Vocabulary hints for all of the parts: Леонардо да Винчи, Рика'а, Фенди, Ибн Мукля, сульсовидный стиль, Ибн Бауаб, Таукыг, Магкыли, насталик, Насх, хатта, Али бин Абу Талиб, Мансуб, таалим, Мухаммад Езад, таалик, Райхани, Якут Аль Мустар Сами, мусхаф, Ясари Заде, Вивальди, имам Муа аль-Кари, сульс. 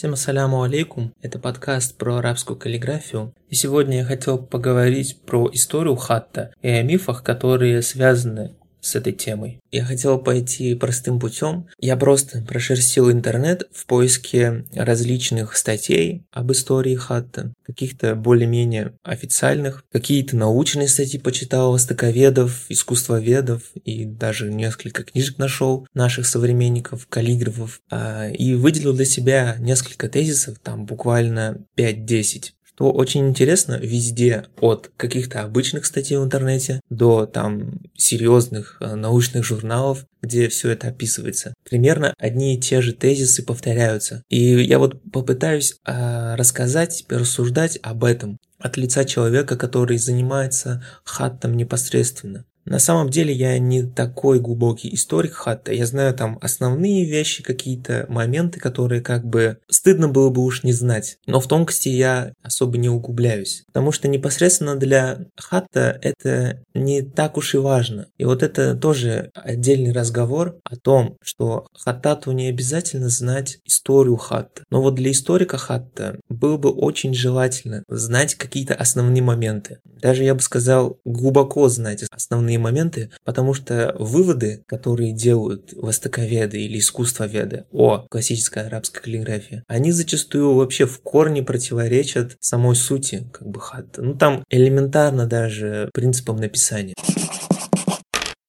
Всем ассаляму алейкум, это подкаст про арабскую каллиграфию, и сегодня я хотел поговорить про историю хатта и о мифах, которые связаны с этой темой. Я хотел пойти простым путем. Я просто прошерстил интернет в поиске различных статей об истории хатта, каких-то более-менее официальных, какие-то научные статьи почитал, востоковедов, искусствоведов, и даже несколько книжек нашел наших современников, каллиграфов, и выделил для себя несколько тезисов, там буквально 5-10. Что очень интересно, везде от каких-то обычных статей в интернете до там серьезных научных журналов, где все это описывается. Примерно одни и те же тезисы повторяются. И я вот попытаюсь рассказать, рассуждать об этом от лица человека, который занимается хаттом непосредственно. На самом деле я не такой глубокий историк хатта, я знаю там основные вещи, какие-то моменты, которые как бы стыдно было бы уж не знать, но в тонкости я особо не углубляюсь, потому что непосредственно для хатта это не так уж и важно. И вот это тоже отдельный разговор о том, что хаттату не обязательно знать историю хатта, но вот для историка хатта было бы очень желательно знать какие-то основные моменты, даже я бы сказал глубоко знать основные моменты, потому что выводы, которые делают востоковеды или искусствоведы о классической арабской каллиграфии, они зачастую вообще в корне противоречат самой сути как бы хатта. Ну там элементарно даже принципам написания.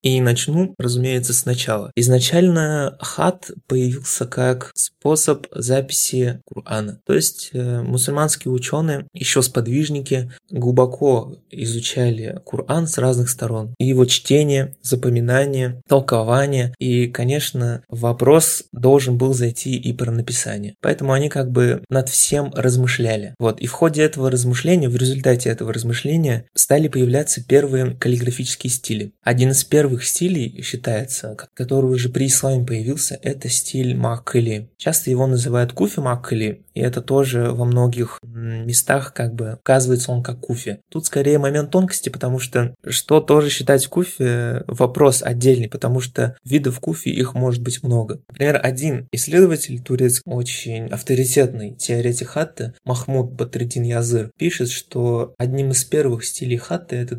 И начну, разумеется, сначала. Изначально хатт появился как способ записи Корана. То есть мусульманские ученые, еще сподвижники, глубоко изучали Коран с разных сторон. И его чтение, запоминание, толкование. И, конечно, вопрос должен был зайти и про написание. Поэтому они как бы над всем размышляли. Вот. И в ходе этого размышления, в результате этого размышления стали появляться первые каллиграфические стили. Один из первых стилей считается, который уже при исламе появился, это стиль Магкыли. Часто его называют Куфи Магкыли, и это тоже во многих местах как бы указывается он как Куфи. Тут скорее момент тонкости, потому что что тоже считать Куфи, вопрос отдельный, потому что видов Куфи их может быть много. Например, один исследователь турецкий, очень авторитетный теоретик хатты, Махмуд Батридин Языр, пишет, что одним из первых стилей хатты это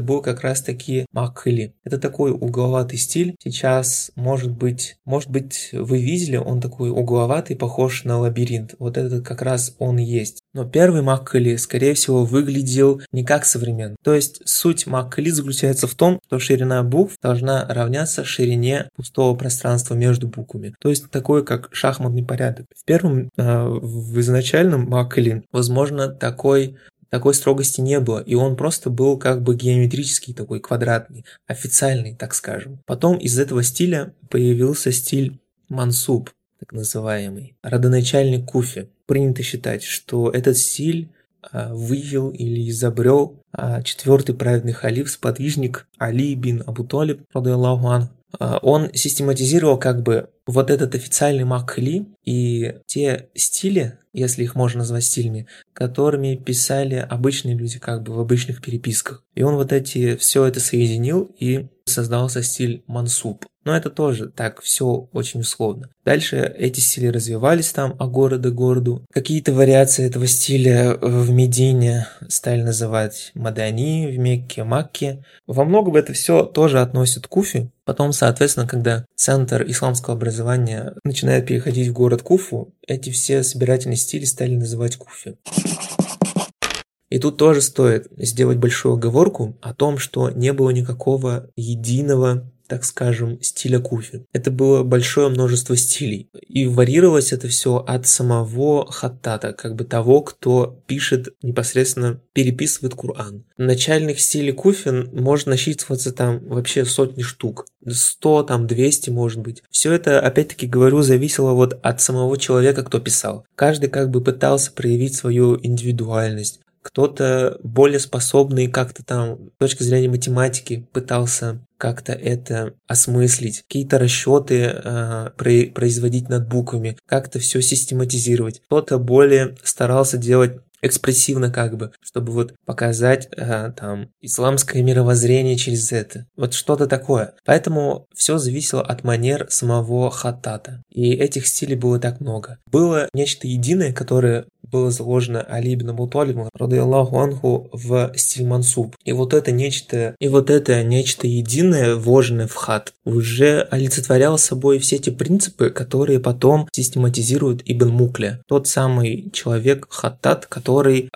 был как раз таки Магкыли. Это такой угловатый стиль. Сейчас, может быть, вы видели, он такой угловатый, похож на лабиринт. Вот это как раз он есть. Но первый Магкыли, скорее всего, выглядел не как современный. То есть суть Магкыли заключается в том, что ширина букв должна равняться ширине пустого пространства между буквами. То есть такой, как шахматный порядок. В изначальном Магкыли, возможно, такой строгости не было, и он просто был как бы геометрический, такой квадратный, официальный, так скажем. Потом из этого стиля появился стиль Мансуб, так называемый, родоначальник Куфи. Принято считать, что этот стиль вывел или изобрел 4-й праведный халиф, сподвижник Али бин Абу Талиб, радиллаху анху. Он систематизировал как бы вот этот официальный Магкыли и те стили, если их можно назвать стилями, которыми писали обычные люди как бы в обычных переписках. И он все это соединил и создался стиль Мансуб. Но это тоже так, все очень условно. Дальше эти стили развивались там от города к городу. Какие-то вариации этого стиля в Медине стали называть Мадани, в Мекке Макки. Во многом это все тоже относит к Куфе. Потом, соответственно, когда центр исламского образования начинает переходить в город Куфу, эти все собирательные стили стали называть Куфи. И тут тоже стоит сделать большую оговорку о том, что не было никакого единого, так скажем, стиля Куфи. Это было большое множество стилей. И варьировалось это все от самого хаттата, как бы того, кто пишет непосредственно, переписывает Коран. Начальных стилей Куфи может насчитываться там вообще сотни штук. 100, там 200, может быть. Все это, опять-таки говорю, зависело вот от самого человека, кто писал. Каждый как бы пытался проявить свою индивидуальность. Кто-то более способный как-то там с точки зрения математики пытался как-то это осмыслить, какие-то расчеты производить над буквами, как-то все систематизировать. Кто-то более старался делать экспрессивно как бы, чтобы вот показать там исламское мировоззрение через это. Вот что-то такое. Поэтому все зависело от манер самого хаттата. И этих стилей было так много. Было нечто единое, которое было заложено Али бин Абу Талибу, радиаллаху анху, в стиль мансуб. И вот это нечто единое, вложенное в хат, уже олицетворяло собой все те принципы, которые потом систематизирует Ибн Мукля. Тот самый человек-хаттат, который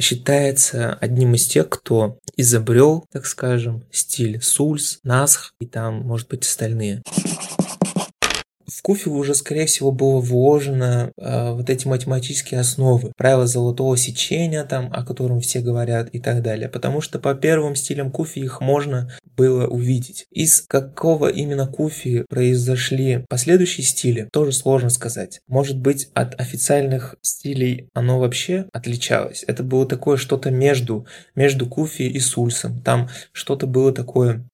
считается одним из тех, кто изобрел, так скажем, стиль сульс, насх и там, может быть, остальные. В Куфе уже, скорее всего, было вложено вот эти математические основы, правила золотого сечения, там, о котором все говорят и так далее, потому что по первым стилям Куфи их можно было увидеть. Из какого именно Куфи произошли последующие стили, тоже сложно сказать. Может быть, от официальных стилей оно вообще отличалось. Это было такое что-то между Куфи и Сульсом. Там что-то было такое.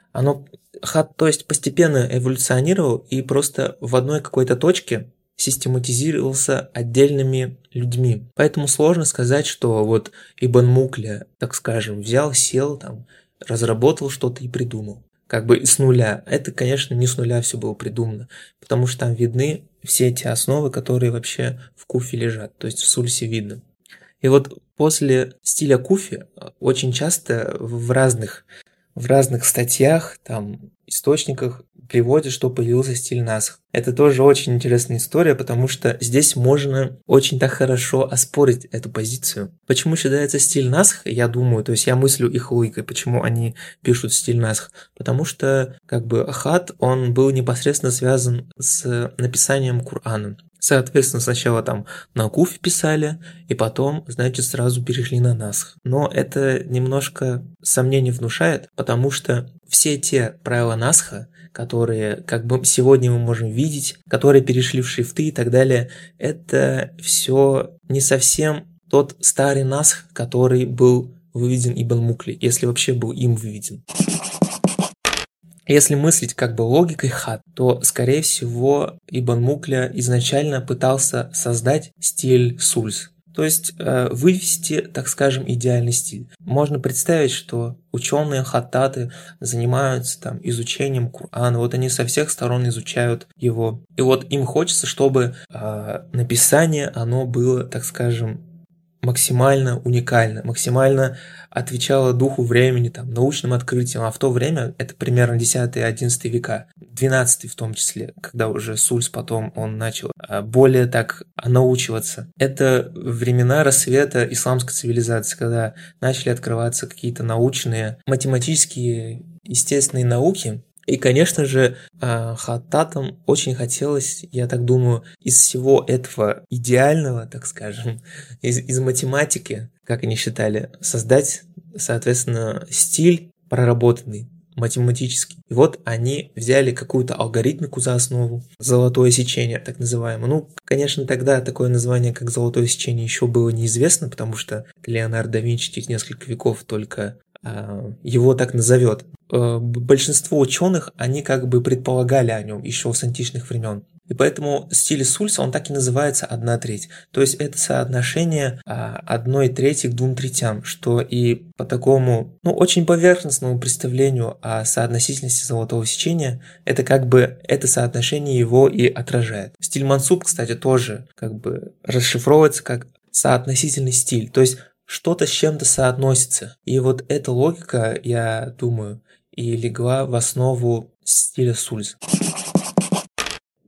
Хат, то есть, постепенно эволюционировал и просто в одной какой-то точке систематизировался отдельными людьми. Поэтому сложно сказать, что вот Ибн Мукля, так скажем, взял, сел, там, разработал что-то и придумал. Как бы с нуля. Это, конечно, не с нуля все было придумано, потому что там видны все эти основы, которые вообще в Куфе лежат, то есть в Сульсе видно. И вот после стиля Куфи очень часто в разных статьях, там, источниках приводят, что появился стиль насх. Это тоже очень интересная история, потому что здесь можно очень так хорошо оспорить эту позицию. Почему считается стиль насх, я думаю, то есть я мыслю их логикой, почему они пишут стиль насх. Потому что, как бы, хат, он был непосредственно связан с написанием Корана. Соответственно, сначала там на Куфе писали, и потом, значит, сразу перешли на насх. Но это немножко сомнений внушает, потому что все те правила насха, которые, как бы, сегодня мы можем видеть, которые перешли в шрифты и так далее, это все не совсем тот старый насх, который был выведен Ибн Мукли, если вообще был им выведен. Если мыслить как бы логикой хат, то, скорее всего, Ибн Мукля изначально пытался создать стиль сульс, то есть вывести, так скажем, идеальный стиль. Можно представить, что ученые хаттаты занимаются там изучением Корана, вот они со всех сторон изучают его, и вот им хочется, чтобы написание, оно было, так скажем, максимально уникально, максимально отвечало духу времени, там, научным открытиям, а в то время это примерно 10-11 века, 12 в том числе, когда уже Сульс потом он начал более так научиваться. Это времена рассвета исламской цивилизации, когда начали открываться какие-то научные, математические, естественные науки. И, конечно же, хаттатам очень хотелось, я так думаю, из всего этого идеального, так скажем, из математики, как они считали, создать, соответственно, стиль проработанный, математический. И вот они взяли какую-то алгоритмику за основу, золотое сечение, так называемое. Ну, конечно, тогда такое название, как золотое сечение, еще было неизвестно, потому что Леонардо да Винчи через несколько веков только его так назовет. Большинство ученых, они как бы предполагали о нем еще с античных времен. И поэтому стиль сульса, он так и называется 1/3. То есть это соотношение 1/3 к 2/3, что и по такому, ну, очень поверхностному представлению о соотносительности золотого сечения, это как бы это соотношение его и отражает. Стиль мансуб, кстати, тоже как бы расшифровывается как соотносительный стиль, то есть что-то с чем-то соотносится. И вот эта логика, я думаю, и легла в основу стиля сульс.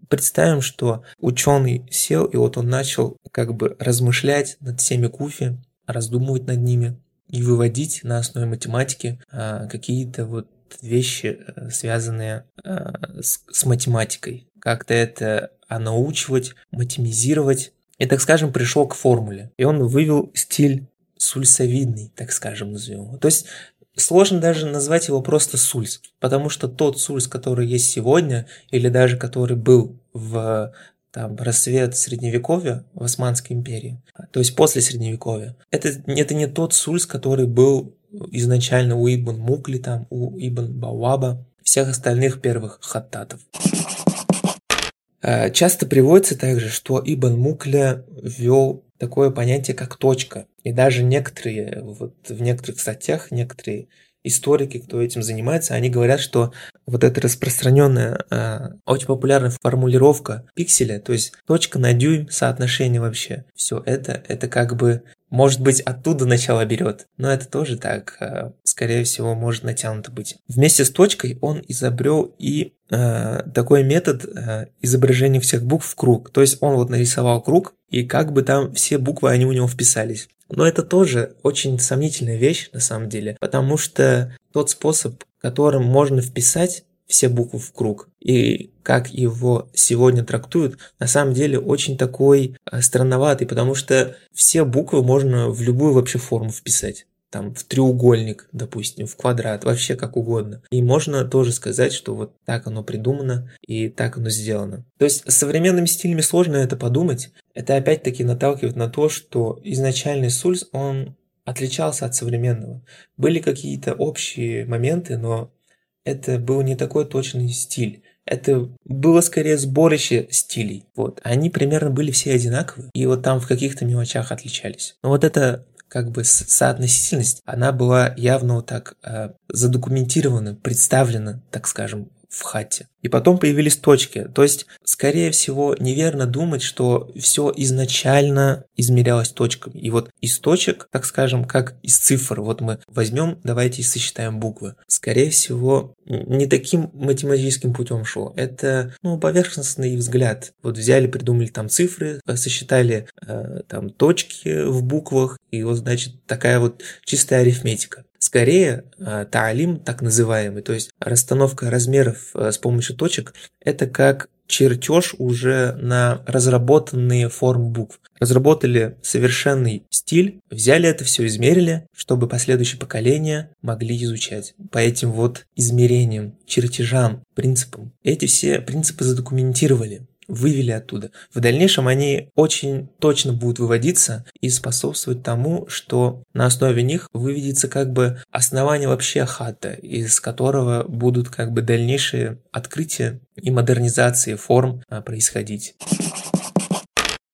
Представим, что ученый сел, и вот он начал как бы размышлять над всеми куфи, раздумывать над ними и выводить на основе математики какие-то вот вещи, связанные с математикой. Как-то это научивать, математизировать. И, так скажем, пришел к формуле. И он вывел стиль сульсовидный, так скажем, назовем его. То есть сложно даже назвать его просто сульс, потому что тот сульс, который есть сегодня, или даже который был в там, рассвет Средневековья в Османской империи, то есть после Средневековья, это не тот сульс, который был изначально у Ибн Мукли, там, у Ибн Бауаба, всех остальных первых хаттатов. Часто приводится также, что Ибн Мукля ввел такое понятие, как точка. И даже некоторые, вот в некоторых статьях, некоторые историки, кто этим занимается, они говорят, что вот эта распространенная, очень популярная формулировка пикселя, то есть точка на дюйм, соотношение вообще, все это как бы, может быть, оттуда начало берет, но это тоже так, скорее всего, может натянуто быть. Вместе с точкой он изобрел и такой метод изображения всех букв в круг, то есть он вот нарисовал круг, и как бы там все буквы, они у него вписались. Но это тоже очень сомнительная вещь на самом деле, потому что тот способ, которым можно вписать все буквы в круг, и как его сегодня трактуют, на самом деле очень такой странноватый, потому что все буквы можно в любую вообще форму вписать. Там в треугольник, допустим, в квадрат, вообще как угодно. И можно тоже сказать, что вот так оно придумано и так оно сделано. То есть с современными стилями сложно это подумать. Это опять-таки наталкивает на то, что изначальный сульс, он отличался от современного. Были какие-то общие моменты, но это был не такой точный стиль. Это было скорее сборище стилей. Вот. Они примерно были все одинаковые, и вот там в каких-то мелочах отличались. Но вот это... как бы соотносительность, она была явно вот так задокументирована, представлена, так скажем, в хатте. И потом появились точки. То есть, скорее всего, неверно думать, что все изначально измерялось точками. И вот из точек, так скажем, как из цифр. Вот мы возьмем, давайте сосчитаем буквы. Скорее всего, не таким математическим путем шло. Это, поверхностный взгляд. Вот взяли, придумали там цифры, сосчитали там точки в буквах. И вот, значит, такая вот чистая арифметика. Скорее, таалим, так называемый, то есть расстановка размеров с помощью точек, это как чертеж уже на разработанные формы букв. Разработали совершенный стиль, взяли это все, измерили, чтобы последующие поколения могли изучать по этим вот измерениям, чертежам, принципам. Эти все принципы задокументировали, вывели оттуда. В дальнейшем они очень точно будут выводиться и способствовать тому, что на основе них выведется как бы основание вообще хатта, из которого будут как бы дальнейшие открытия и модернизации форм происходить.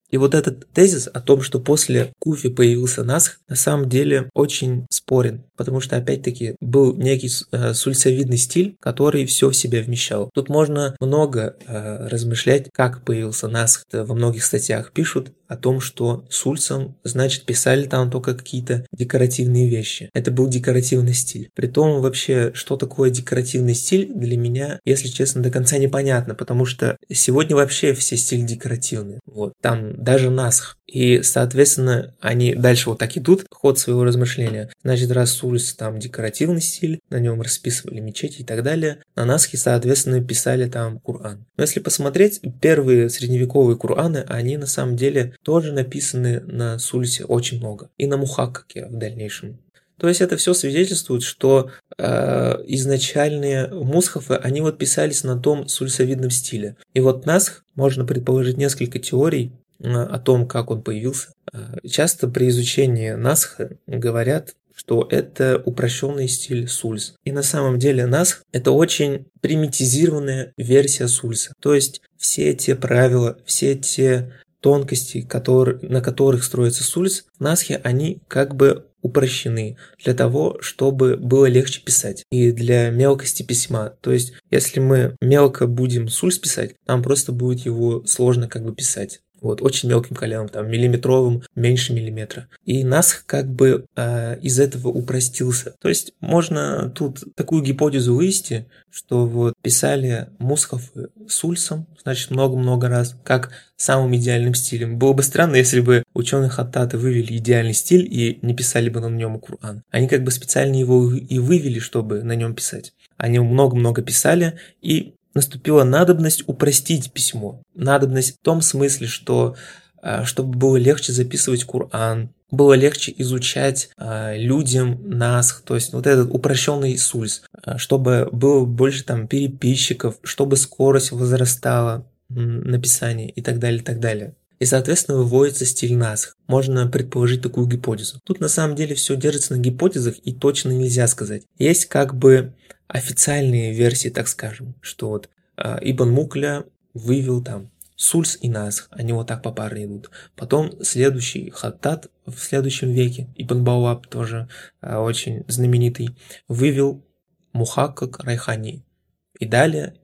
И вот этот тезис о том, что после Куфи появился Насх, на самом деле очень спорен, потому что, опять-таки, был некий сульсовидный стиль, который все в себя вмещал. Тут можно много размышлять, как появился Насх. Во многих статьях пишут о том, что сульсом, значит, писали там только какие-то декоративные вещи. Это был декоративный стиль. Притом вообще, что такое декоративный стиль, для меня, если честно, до конца непонятно, потому что сегодня вообще все стили декоративные. Вот, там даже насх. И, соответственно, они дальше вот так идут, ход своего размышления. Значит, раз сульс там декоративный стиль, на нем расписывали мечети и так далее, на насхе, соответственно, писали там Кур'ан. Но если посмотреть, первые средневековые Кур'аны, они на самом деле тоже написаны на сульсе очень много. И на Мухаккаке в дальнейшем. То есть это все свидетельствует, что изначальные мусхафы, они вот писались на том сульсовидном стиле. И вот насх, можно предположить несколько теорий о том, как он появился. Часто при изучении насха говорят, что это упрощенный стиль сульс. И на самом деле насх – это очень примитизированная версия сульса. То есть все те правила, все те тонкости, на которых строится сульс, в насхе они как бы упрощены для того, чтобы было легче писать и для мелкости письма. То есть, если мы мелко будем сульс писать, нам просто будет его сложно как бы писать. Вот, очень мелким калямом, там, миллиметровым, меньше миллиметра. И насх как бы из этого упростился. То есть можно тут такую гипотезу вывести, что вот писали мусхафы сульсом, значит, много-много раз, как самым идеальным стилем. Было бы странно, если бы ученые хаттаты вывели идеальный стиль и не писали бы на нем Кур'ан. Они как бы специально его и вывели, чтобы на нем писать. Они много-много писали, и наступила надобность упростить письмо. Надобность в том смысле, что чтобы было легче записывать Кур'ан, было легче изучать людям насх, то есть вот этот упрощенный сульс, чтобы было больше там переписчиков, чтобы скорость возрастала написания и так далее, и так далее. И, соответственно, выводится стиль насх. Можно предположить такую гипотезу. Тут на самом деле все держится на гипотезах и точно нельзя сказать. Есть как бы официальные версии, так скажем, что вот Ибн Мукля вывел там Сульс и Насх, они вот так по паре идут. Потом следующий Хаттат в следующем веке, Ибн Бауаб тоже очень знаменитый, вывел Мухаккак, Райхани. И далее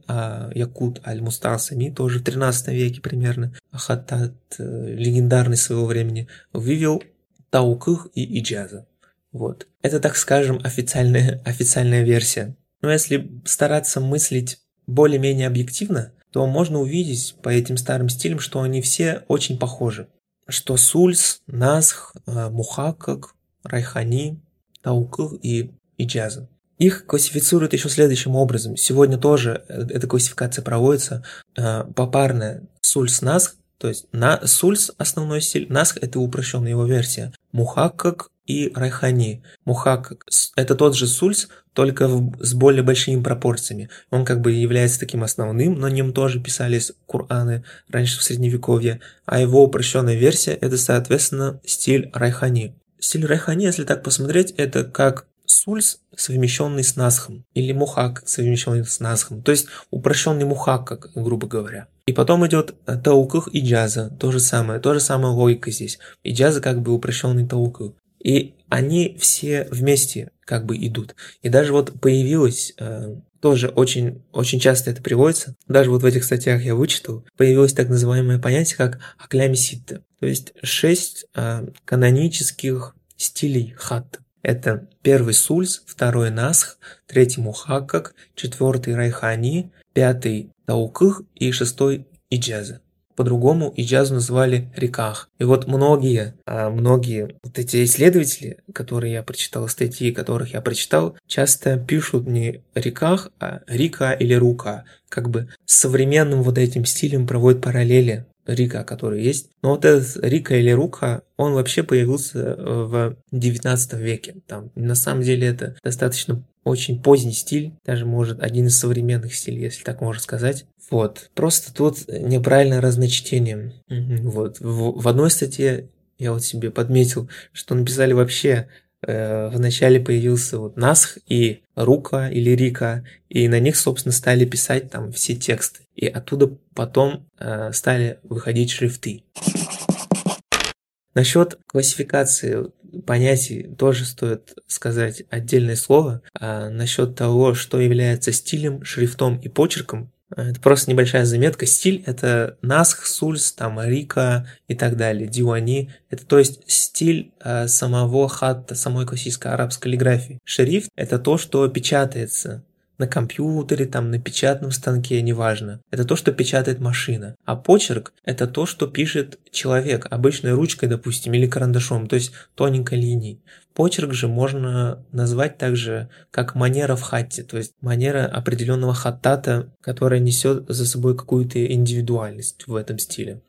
Якут Аль Мустар Сами, тоже в 13 веке примерно, Хаттат, легендарный своего времени, вывел Таукыг и иджаза. Вот. Это, так скажем, официальная версия. Но если стараться мыслить более-менее объективно, то можно увидеть по этим старым стилям, что они все очень похожи. Что Сульс, Насх, Мухаккак, Райхани, Таукыг и иджаза. Их классифицируют еще следующим образом. Сегодня тоже эта классификация проводится попарная. Сульс-Насх, то есть Сульс основной стиль, Насх это упрощенная его версия, Мухаккак и Райхани. Мухаккак это тот же Сульс, только с более большими пропорциями. Он как бы является таким основным, но на нем тоже писались Кураны раньше в Средневековье, а его упрощенная версия это, соответственно, стиль Райхани. Стиль Райхани, если так посмотреть, это как Сульс, совмещенный с Насхом, или Мухаккак, совмещенный с Насхом, то есть упрощенный Мухаккак, грубо говоря. И потом идет Таукыг и иджаза, то же самое логика здесь. Иджаза как бы упрощенный Таукыг. И они все вместе как бы идут. И даже вот появилось, тоже очень часто это приводится, даже вот в этих статьях я вычитал, появилось так называемое понятие как аклями-ситта, то есть 6 канонических стилей хатта. Это первый Сульс, второй Насх, третий Мухаккак, четвертый Райхани, пятый Таукыг и шестой иджаза. По-другому иджазу называли Рика'а. И вот многие вот эти исследователи, которые я прочитал, статьи которых я прочитал, часто пишут не Рика'а, а Рика'а или Рука'а. Как бы с современным вот этим стилем проводят параллели Рика'а, который есть. Но вот этот Рика'а или Рука'а, он вообще появился в 19 веке. Там, на самом деле это достаточно очень поздний стиль, даже, может, один из современных стилей, если так можно сказать. Вот. Просто тут неправильное разночтение. Вот. В одной статье я вот себе подметил, что написали вообще вначале появился вот Насх и Рука или Рика'а, и на них, собственно, стали писать там все тексты. И оттуда потом стали выходить шрифты. Насчет классификации понятий тоже стоит сказать отдельное слово. А насчет того, что является стилем, шрифтом и почерком, это просто небольшая заметка. Стиль – это Насх, Сульс, там, Рика'а и так далее, Дивани. Это, то есть, стиль самого хатта, самой классической арабской каллиграфии. Шрифт – это то, что печатается на компьютере, там, на печатном станке, неважно. Это то, что печатает машина. А почерк – это то, что пишет человек обычной ручкой, допустим, или карандашом, то есть тоненькой линией. Почерк же можно назвать также как манера в хатте, то есть манера определенного хаттата, которая несет за собой какую-то индивидуальность в этом стиле.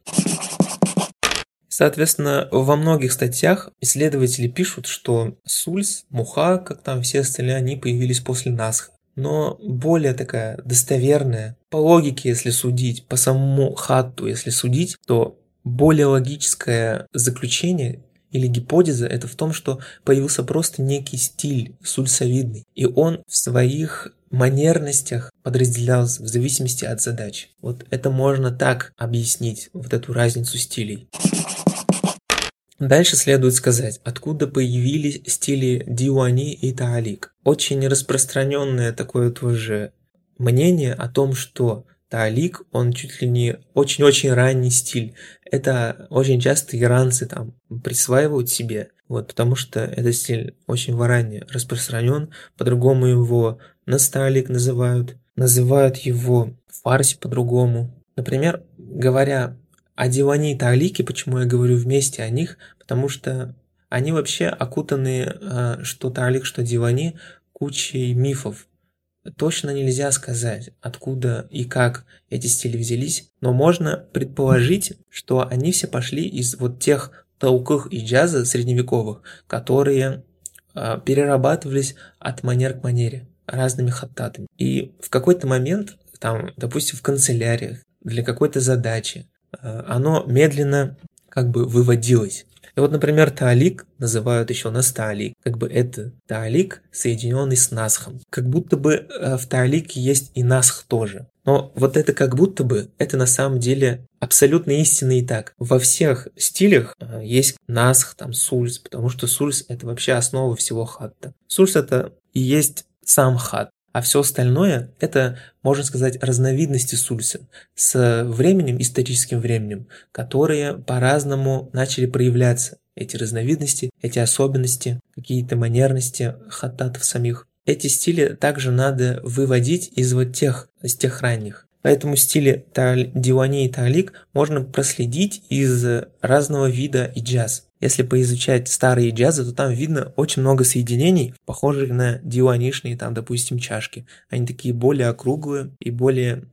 Соответственно, во многих статьях исследователи пишут, что Сульс, Мухаккак, как там все остальные, они появились после Насха. Но более такая достоверная, по логике, если судить, по самому хатту, если судить, то более логическое заключение или гипотеза это в том, что появился просто некий стиль сульсовидный, и он в своих манерностях подразделялся в зависимости от задач. Вот это можно так объяснить, вот эту разницу стилей. Дальше следует сказать, откуда появились стили Дивани и Таглик. Очень распространенное такое тоже мнение о том, что Таглик, он чуть ли не очень-очень ранний стиль. Это очень часто иранцы там присваивают себе, вот, потому что этот стиль очень ранее распространен, по-другому его Насталик называют его в фарсе по-другому. Например, говоря о Дивани и Таглике, почему я говорю вместе о них, потому что они вообще окутаны что Таглик, что Дивани кучей мифов. Точно нельзя сказать, откуда и как эти стили взялись, но можно предположить, что они все пошли из вот тех таукыг и иджаза средневековых, которые перерабатывались от манер к манере разными хаттатами. И в какой-то момент, там, допустим, в канцеляриях для какой-то задачи, оно медленно как бы выводилось. И вот, например, таалик называют еще насталик. Как бы это таалик, соединенный с насхом. Как будто бы в таалике есть и насх тоже. Но вот это как будто бы, это на самом деле абсолютно истинно и так. Во всех стилях есть насх, там сульс, потому что сульс это вообще основа всего хатта. Сульс это и есть сам хатт. А все остальное – это, можно сказать, разновидности сульса с временем, историческим временем, которые по-разному начали проявляться. Эти разновидности, эти особенности, какие-то манерности хаттатов самих. Эти стили также надо выводить из вот тех, из тех ранних. Поэтому стили Дивани и Таглик можно проследить из разного вида иджаз. Если поизучать старые иджазы, то там видно очень много соединений, похожих на диванишные, там, допустим, чашки. Они такие более округлые и более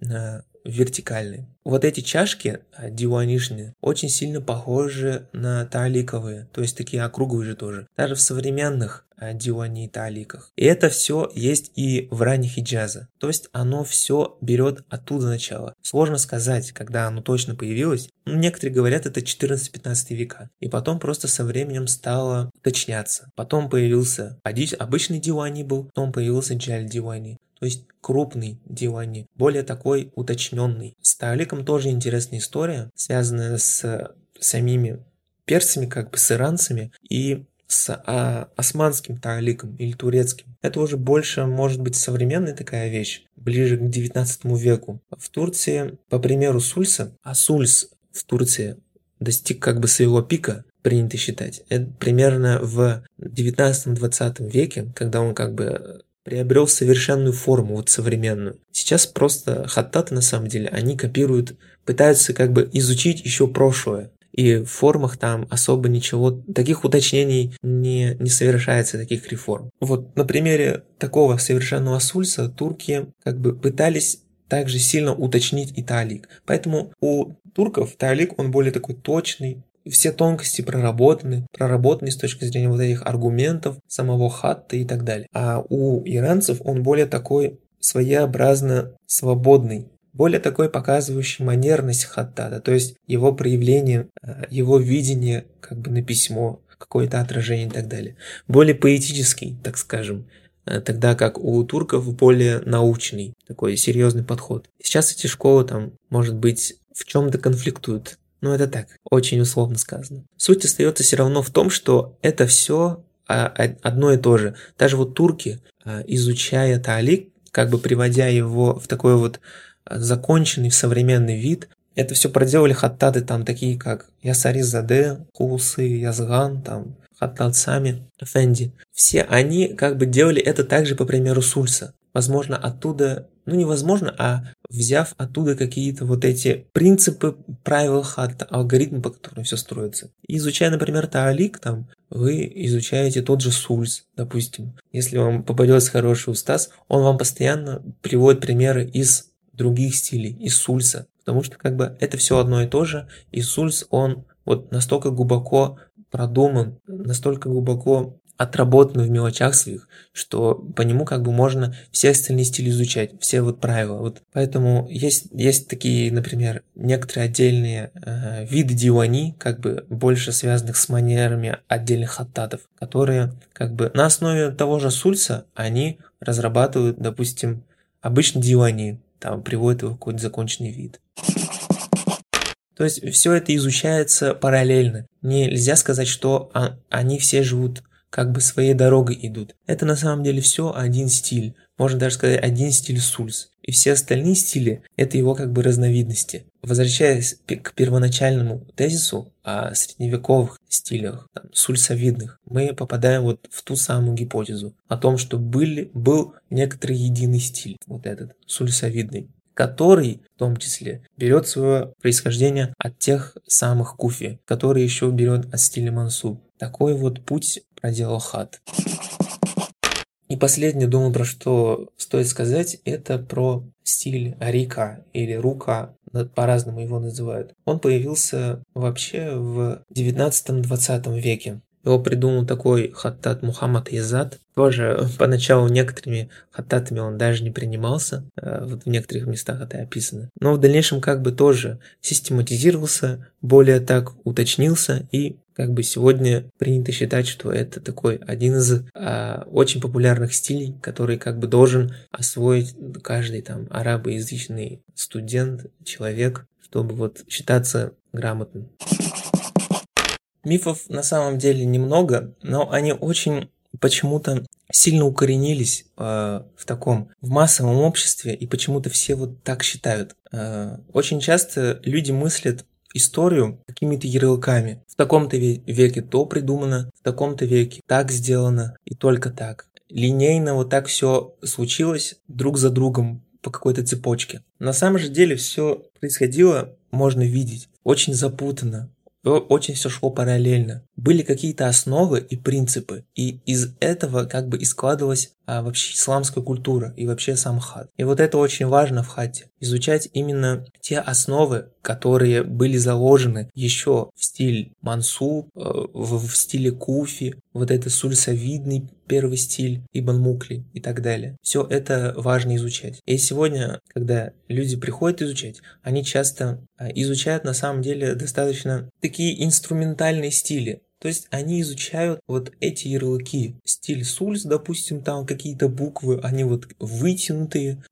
вертикальные. Вот эти чашки диванишные очень сильно похожи на тааликовые, то есть такие округлые же тоже, даже в современных дивани и тааликах. И это все есть и в ранних иджаза, то есть оно все берет оттуда начало. Сложно сказать, когда оно точно появилось, но некоторые говорят это 14-15 века, и потом просто со временем стало уточняться. Потом появился обычный дивани был, потом появился джаль дивани, то есть крупный дивани, более такой уточненный. С тааликом тоже интересная история, связанная с самими персами, как бы с иранцами, и с османским тааликом или турецким. Это уже больше, может быть, современная такая вещь, ближе к 19 веку. В Турции, по примеру сульса, а сульс в Турции достиг как бы своего пика, принято считать, это примерно в 19-20 веке, когда он как бы приобрел совершенную форму, вот современную. Сейчас просто хаттаты, на самом деле, они копируют, пытаются как бы изучить еще прошлое. И в формах там особо ничего, таких уточнений не совершается, таких реформ. Вот на примере такого совершенного сульса турки как бы пытались также сильно уточнить и таалик. Поэтому у турков таалик, он более такой точный, все тонкости проработаны с точки зрения вот этих аргументов, самого хатта и так далее. А у иранцев он более такой своеобразно свободный, более такой показывающий манерность хаттата, то есть его проявление, его видение как бы на письмо, какое-то отражение и так далее. Более поэтический, так скажем, тогда как у турков более научный, такой серьезный подход. Сейчас эти школы там, может быть, в чем-то конфликтуют. Но это так, очень условно сказано. Суть остается все равно в том, что это все одно и то же. Даже вот турки, изучая таалик, как бы приводя его в такой вот законченный, в современный вид, это все проделали хаттаты, там такие как Ясари Заде, Кулсы, Язган, там, Хаттат Сами, Фенди. Все они как бы делали это также по примеру сульса. Возможно, оттуда, невозможно, а взяв оттуда какие-то вот эти принципы, правила хатта, алгоритмы, по которым все строится. Изучая, например, таалик, там, вы изучаете тот же сульс, допустим. Если вам попадется хороший устаз, он вам постоянно приводит примеры из других стилей, из сульса. Потому что как бы это все одно и то же, и сульс, он вот настолько глубоко продуман, настолько глубоко отработаны в мелочах своих, что по нему как бы можно все остальные стили изучать, все вот правила. Вот поэтому есть такие, например, некоторые отдельные виды дивани, как бы больше связанных с манерами отдельных хаттатов, которые как бы на основе того же сульса они разрабатывают, допустим, обычный дивани, там приводят его в какой-то законченный вид. То есть все это изучается параллельно. Нельзя сказать, что они все живут как бы своей дорогой идут. Это на самом деле все один стиль. Можно даже сказать, один стиль сульс. И все остальные стили – это его как бы разновидности. Возвращаясь к первоначальному тезису о средневековых стилях, там, сульсовидных, мы попадаем вот в ту самую гипотезу о том, что был некоторый единый стиль, вот этот, сульсовидный, который, в том числе, берет свое происхождение от тех самых куфи, который еще берет от стиля мансуб. Такой вот путь проделал хатт. И последнее, думаю, про что стоит сказать, это про стиль рика'а или рука'а, по-разному его называют. Он появился вообще в 19-20 веке. Его придумал такой хаттат Мухаммад Езад. Тоже поначалу некоторыми хаттатами он даже не принимался. Вот в некоторых местах это описано. Но в дальнейшем как бы тоже систематизировался, более так уточнился и Как бы сегодня принято считать, что это такой один из очень популярных стилей, который как бы должен освоить каждый там арабоязычный студент, человек, чтобы вот считаться грамотным. Мифов на самом деле немного, но они очень почему-то сильно укоренились в массовом обществе, и почему-то все вот так считают. Очень часто люди мыслят историю какими-то ярлыками. В таком-то веке то придумано, в таком-то веке так сделано, и только так. Линейно вот так все случилось друг за другом по какой-то цепочке. На самом же деле все происходило, можно видеть, очень запутанно. Очень все шло параллельно. Были какие-то основы и принципы, и из этого как бы и складывалась вообще исламская культура и вообще сам хат. И вот это очень важно в хатте. Изучать именно те основы, которые были заложены еще в стиль мансуб, в стиле куфи, вот это сульсавидный первый стиль, Ибн Мукли и так далее. Все это важно изучать. И сегодня, когда люди приходят изучать, они часто изучают на самом деле достаточно такие инструментальные стили. То есть они изучают вот эти ярлыки. Стиль сульс, допустим, там какие-то буквы, они вот вытянутые,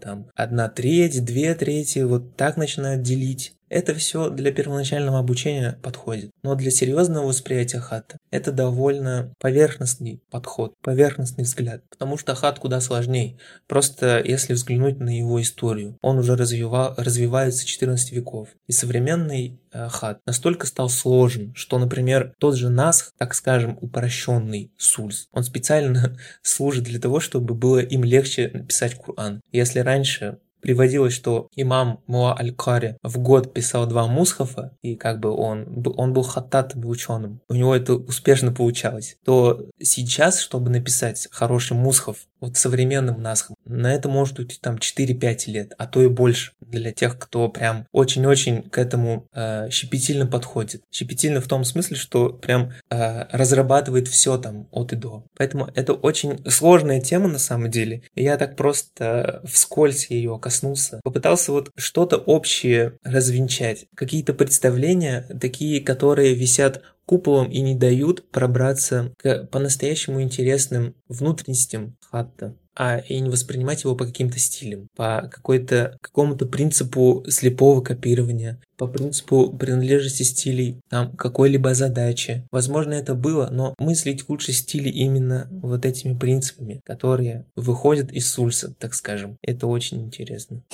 там 1/3, 2/3, вот так начинают делить. Это все для первоначального обучения подходит. Но для серьезного восприятия хатта это довольно поверхностный подход, поверхностный взгляд. Потому что хатт куда сложнее. Просто если взглянуть на его историю, он уже развивается с 14 веков. И современный хатт настолько стал сложен, что, например, тот же Насх, так скажем, упрощенный сульс, он специально служит для того, чтобы было им легче написать Коран. Если раньше приводилось, что имам Муа аль-Кари в год писал 2 мусхафа, и как бы он был хаттатом и ученым, у него это успешно получалось, то сейчас, чтобы написать хороший мусхаф, вот современным насхом, на это может уйти там 4-5 лет, а то и больше, для тех, кто прям очень-очень к этому щепетильно подходит. Щепетильно в том смысле, что прям разрабатывает все там от и до. Поэтому это очень сложная тема на самом деле, я так просто вскользь ее касаюсь. Попытался вот что-то общее развенчать, какие-то представления, такие, которые висят куполом и не дают пробраться к по-настоящему интересным внутренностям хатта, и не воспринимать его по каким-то стилям, по какому-то принципу слепого копирования, по принципу принадлежности стилей там какой-либо задачи. Возможно, это было, но мыслить лучше стили именно вот этими принципами, которые выходят из сульса, так скажем. Это очень интересно.